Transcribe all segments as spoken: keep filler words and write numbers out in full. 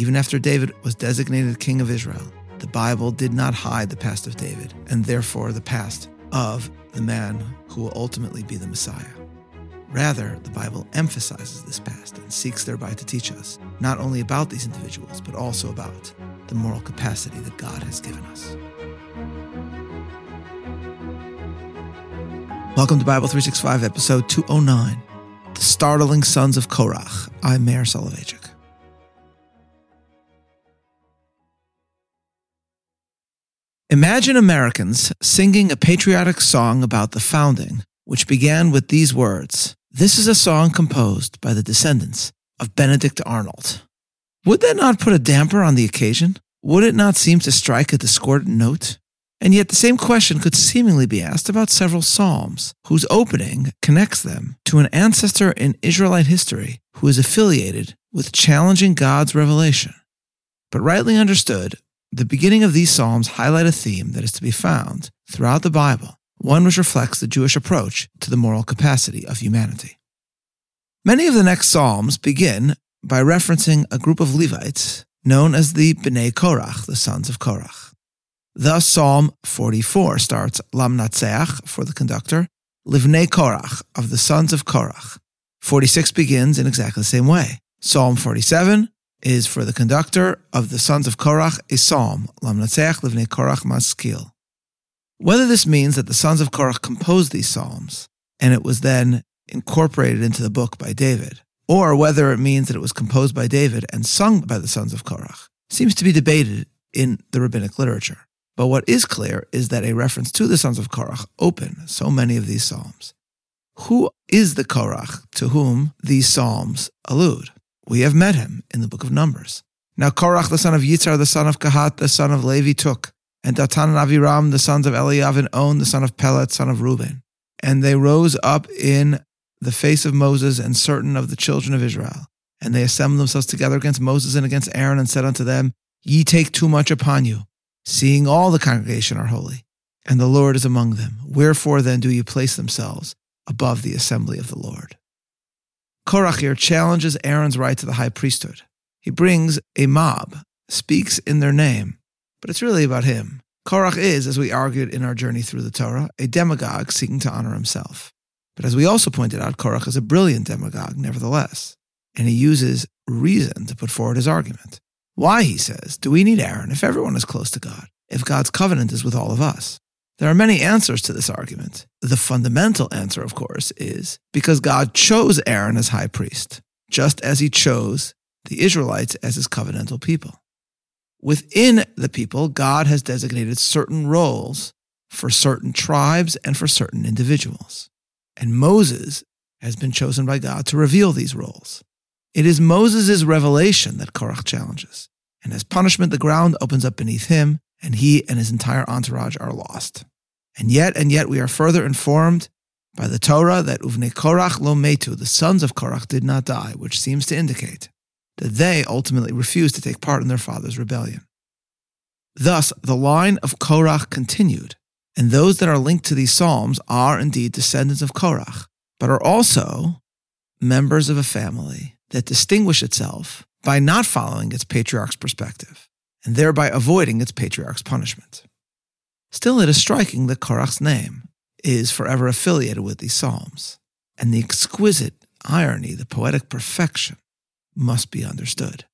Even after David was designated king of Israel, the Bible did not hide the past of David, and therefore the past of the man who will ultimately be the Messiah. Rather, the Bible emphasizes this past and seeks thereby to teach us, not only about these individuals, but also about the moral capacity that God has given us. Welcome to Bible three sixty-five, episode two oh nine, The Startling Sons of Korach. I'm Meir Soloveichik. Imagine Americans singing a patriotic song about the founding, which began with these words, "This is a song composed by the descendants of Benedict Arnold." Would that not put a damper on the occasion? Would it not seem to strike a discordant note? And yet the same question could seemingly be asked about several psalms, whose opening connects them to an ancestor in Israelite history who is affiliated with challenging God's revelation. But rightly understood, the beginning of these psalms highlight a theme that is to be found throughout the Bible, one which reflects the Jewish approach to the moral capacity of humanity. Many of the next psalms begin by referencing a group of Levites known as the B'nai Korach, the sons of Korach. Thus, Psalm forty-four starts, Lamnatseach, for the conductor, Livnei Korach, of the sons of Korach. forty-six begins in exactly the same way. Psalm forty-seven is for the conductor of the sons of Korach, a psalm, Lamnatseach Livnei Korach Maskil. Whether this means that the sons of Korach composed these psalms, and it was then incorporated into the book by David, or whether it means that it was composed by David and sung by the sons of Korach, seems to be debated in the rabbinic literature. But what is clear is that a reference to the sons of Korach open so many of these psalms. Who is the Korach to whom these psalms allude? We have met him in the Book of Numbers. Now Korach, the son of Yitzhar, the son of Kahat, the son of Levi, took, and Datan and Aviram, the sons of Eliav, and On, the son of Pelet, son of Reuben. And they rose up in the face of Moses and certain of the children of Israel. And they assembled themselves together against Moses and against Aaron, and said unto them, Ye take too much upon you, seeing all the congregation are holy, and the Lord is among them. Wherefore then do ye place themselves above the assembly of the Lord? Korach here challenges Aaron's right to the high priesthood. He brings a mob, speaks in their name, but it's really about him. Korach is, as we argued in our journey through the Torah, a demagogue seeking to honor himself. But as we also pointed out, Korach is a brilliant demagogue nevertheless, and he uses reason to put forward his argument. Why, he says, do we need Aaron if everyone is close to God, if God's covenant is with all of us? There are many answers to this argument. The fundamental answer, of course, is because God chose Aaron as high priest, just as he chose the Israelites as his covenantal people. Within the people, God has designated certain roles for certain tribes and for certain individuals. And Moses has been chosen by God to reveal these roles. It is Moses' revelation that Korach challenges. And as punishment, the ground opens up beneath him, and he and his entire entourage are lost. And yet, and yet, we are further informed by the Torah that Uvne Korach Lometu, the sons of Korach, did not die, which seems to indicate that they ultimately refused to take part in their father's rebellion. Thus, the line of Korach continued, and those that are linked to these psalms are indeed descendants of Korach, but are also members of a family that distinguish itself by not following its patriarch's perspective, and thereby avoiding its patriarch's punishment. Still, it is striking that Korach's name is forever affiliated with these psalms, and the exquisite irony, the poetic perfection, must be understood.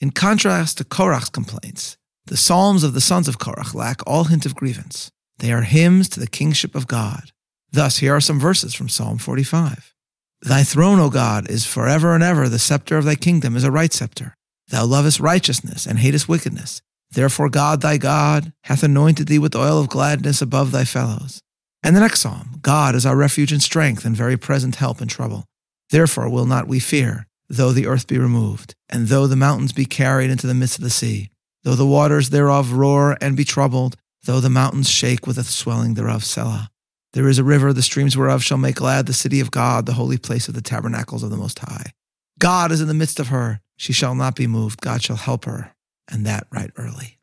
In contrast to Korach's complaints, the psalms of the sons of Korach lack all hint of grievance. They are hymns to the kingship of God. Thus, here are some verses from Psalm forty-five. Thy throne, O God, is forever and ever. The scepter of thy kingdom is a right scepter. Thou lovest righteousness and hatest wickedness. Therefore God thy God hath anointed thee with oil of gladness above thy fellows. And the next psalm, God is our refuge and strength and very present help in trouble. Therefore will not we fear, though the earth be removed, and though the mountains be carried into the midst of the sea, though the waters thereof roar and be troubled, though the mountains shake with the swelling thereof, Selah. There is a river, the streams whereof shall make glad the city of God, the holy place of the tabernacles of the Most High. God is in the midst of her. She shall not be moved. God shall help her, and that right early.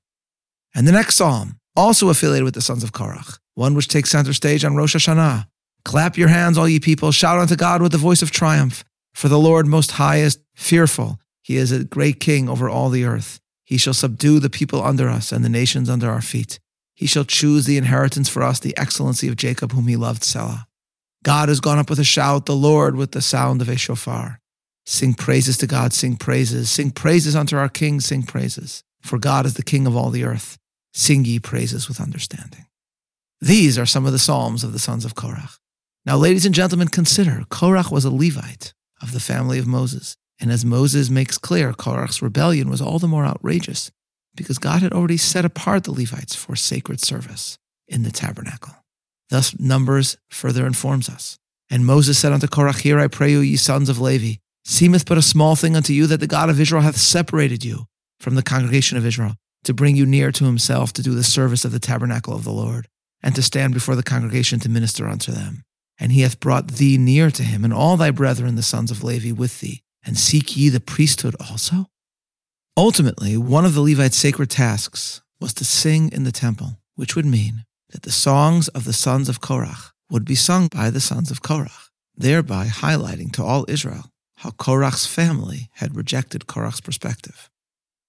And the next psalm, also affiliated with the sons of Korach, one which takes center stage on Rosh Hashanah. Clap your hands, all ye people. Shout unto God with the voice of triumph. For the Lord Most High is fearful. He is a great king over all the earth. He shall subdue the people under us and the nations under our feet. He shall choose the inheritance for us, the excellency of Jacob, whom he loved, Selah. God has gone up with a shout, the Lord with the sound of a shofar. Sing praises to God, sing praises. Sing praises unto our King, sing praises. For God is the King of all the earth. Sing ye praises with understanding. These are some of the Psalms of the sons of Korach. Now, ladies and gentlemen, consider, Korach was a Levite of the family of Moses. And as Moses makes clear, Korach's rebellion was all the more outrageous, because God had already set apart the Levites for sacred service in the tabernacle. Thus, Numbers further informs us. And Moses said unto Korach, Hear, I pray you, ye sons of Levi, seemeth but a small thing unto you that the God of Israel hath separated you from the congregation of Israel, to bring you near to himself, to do the service of the tabernacle of the Lord, and to stand before the congregation to minister unto them. And he hath brought thee near to him, and all thy brethren, the sons of Levi, with thee. And seek ye the priesthood also? Ultimately, one of the Levites' sacred tasks was to sing in the temple, which would mean that the songs of the sons of Korach would be sung by the sons of Korach, thereby highlighting to all Israel how Korach's family had rejected Korach's perspective,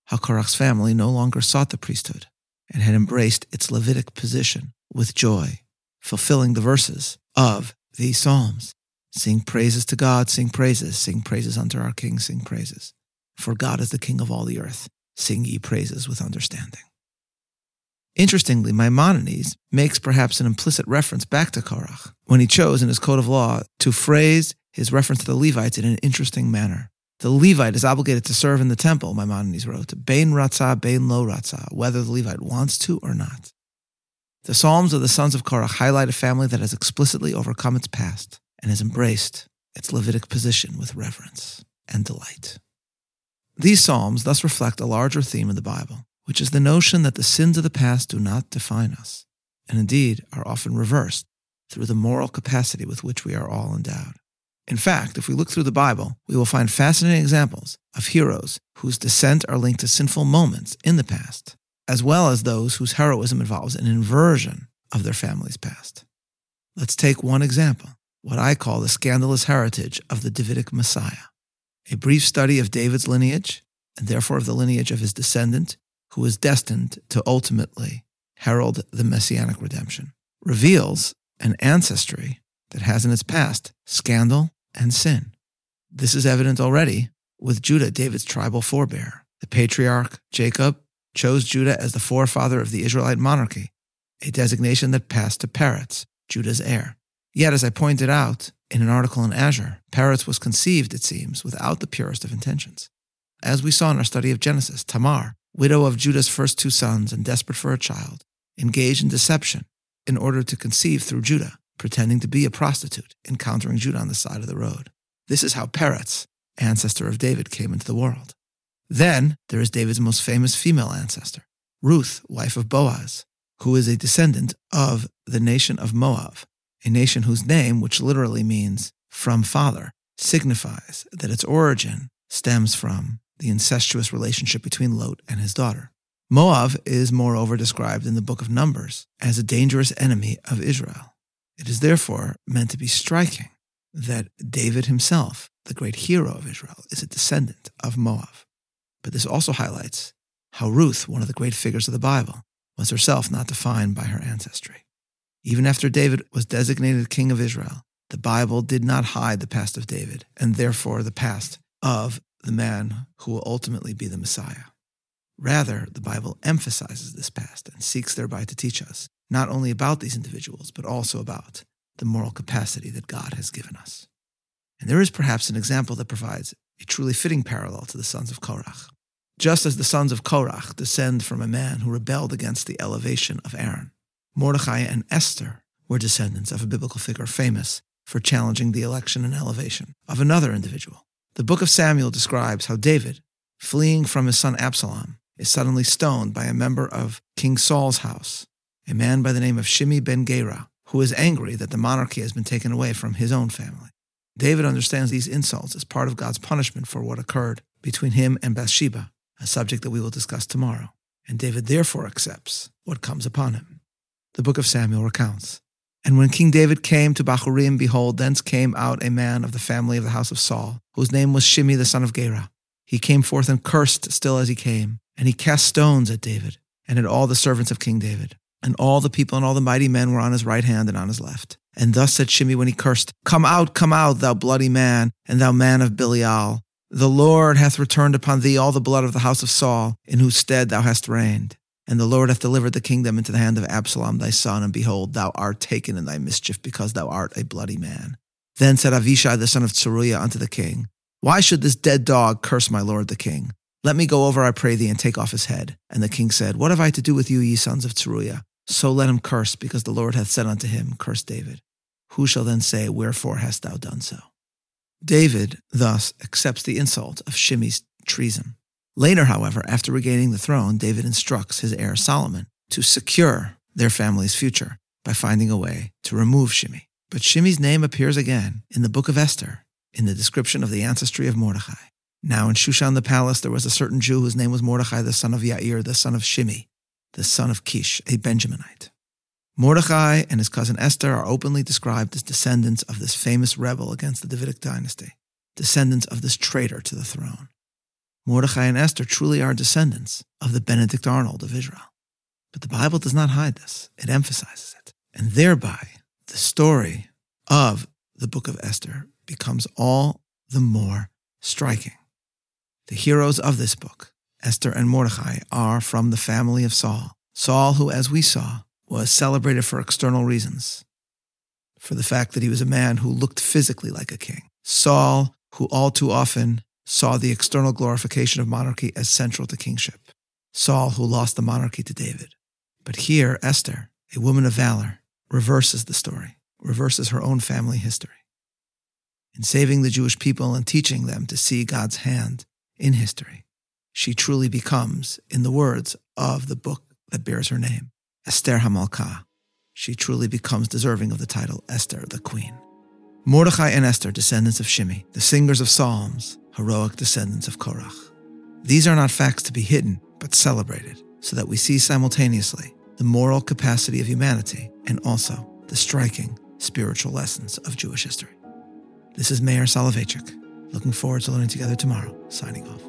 how Korach's family no longer sought the priesthood and had embraced its Levitic position with joy, fulfilling the verses of these Psalms. Sing praises to God, sing praises, sing praises unto our King, sing praises. For God is the King of all the earth. Sing ye praises with understanding. Interestingly, Maimonides makes perhaps an implicit reference back to Korach when he chose in his code of law to phrase his reference to the Levites in an interesting manner. The Levite is obligated to serve in the temple, Maimonides wrote, Bein ratzah, bein lo ratzah, whether the Levite wants to or not. The Psalms of the sons of Korach highlight a family that has explicitly overcome its past and has embraced its Levitic position with reverence and delight. These Psalms thus reflect a larger theme in the Bible, which is the notion that the sins of the past do not define us, and indeed are often reversed through the moral capacity with which we are all endowed. In fact, if we look through the Bible, we will find fascinating examples of heroes whose descent are linked to sinful moments in the past, as well as those whose heroism involves an inversion of their family's past. Let's take one example, what I call the scandalous heritage of the Davidic Messiah. A brief study of David's lineage, and therefore of the lineage of his descendant, who is destined to ultimately herald the Messianic redemption, reveals an ancestry that has in its past scandal and sin. This is evident already with Judah, David's tribal forebear. The patriarch Jacob chose Judah as the forefather of the Israelite monarchy, a designation that passed to Peretz, Judah's heir. Yet, as I pointed out in an article in Azure, Peretz was conceived, it seems, without the purest of intentions. As we saw in our study of Genesis, Tamar, widow of Judah's first two sons and desperate for a child, engaged in deception in order to conceive through Judah, pretending to be a prostitute, encountering Judah on the side of the road. This is how Peretz, ancestor of David, came into the world. Then there is David's most famous female ancestor, Ruth, wife of Boaz, who is a descendant of the nation of Moab, a nation whose name, which literally means from father, signifies that its origin stems from the incestuous relationship between Lot and his daughter. Moab is moreover described in the Book of Numbers as a dangerous enemy of Israel. It is therefore meant to be striking that David himself, the great hero of Israel, is a descendant of Moab. But this also highlights how Ruth, one of the great figures of the Bible, was herself not defined by her ancestry. Even after David was designated king of Israel, the Bible did not hide the past of David, and therefore the past of the man who will ultimately be the Messiah. Rather, the Bible emphasizes this past and seeks thereby to teach us not only about these individuals, but also about the moral capacity that God has given us. And there is perhaps an example that provides a truly fitting parallel to the sons of Korach. Just as the sons of Korach descend from a man who rebelled against the elevation of Aaron, Mordechai and Esther were descendants of a biblical figure famous for challenging the election and elevation of another individual. The Book of Samuel describes how David, fleeing from his son Absalom, is suddenly stoned by a member of King Saul's house, a man by the name of Shimi ben Gera, who is angry that the monarchy has been taken away from his own family. David understands these insults as part of God's punishment for what occurred between him and Bathsheba, a subject that we will discuss tomorrow, and David therefore accepts what comes upon him. The Book of Samuel recounts, And when King David came to Bahurim, behold, thence came out a man of the family of the house of Saul, whose name was Shimei the son of Gera. He came forth and cursed still as he came, and he cast stones at David and at all the servants of King David. And all the people and all the mighty men were on his right hand and on his left. And thus said Shimei when he cursed, "Come out, come out, thou bloody man, and thou man of Belial. The Lord hath returned upon thee all the blood of the house of Saul, in whose stead thou hast reigned. And the Lord hath delivered the kingdom into the hand of Absalom thy son, and behold, thou art taken in thy mischief, because thou art a bloody man." Then said Avishai the son of Tzeruiah unto the king, "Why should this dead dog curse my lord the king? Let me go over, I pray thee, and take off his head." And the king said, "What have I to do with you, ye sons of Tzeruiah? So let him curse, because the Lord hath said unto him, Curse David. Who shall then say, Wherefore hast thou done so?" David thus accepts the insult of Shimei's treason. Later, however, after regaining the throne, David instructs his heir Solomon to secure their family's future by finding a way to remove Shimei. But Shimei's name appears again in the book of Esther, in the description of the ancestry of Mordechai. Now in Shushan the palace there was a certain Jew whose name was Mordechai, the son of Yair, the son of Shimei, the son of Kish, a Benjaminite. Mordechai and his cousin Esther are openly described as descendants of this famous rebel against the Davidic dynasty, descendants of this traitor to the throne. Mordechai and Esther truly are descendants of the Benedict Arnold of Israel. But the Bible does not hide this. It emphasizes it. And thereby, the story of the book of Esther becomes all the more striking. The heroes of this book, Esther and Mordechai, are from the family of Saul. Saul, who, as we saw, was celebrated for external reasons, for the fact that he was a man who looked physically like a king. Saul, who all too often saw the external glorification of monarchy as central to kingship. Saul, who lost the monarchy to David. But here, Esther, a woman of valor, reverses the story, reverses her own family history, in saving the Jewish people and teaching them to see God's hand in history. She truly becomes, in the words of the book that bears her name, Esther HaMalkah, she truly becomes deserving of the title Esther the Queen. Mordechai and Esther, descendants of Shimei, the singers of psalms, heroic descendants of Korach. These are not facts to be hidden, but celebrated, so that we see simultaneously the moral capacity of humanity and also the striking spiritual lessons of Jewish history. This is Meir Soloveichik, looking forward to learning together tomorrow, signing off.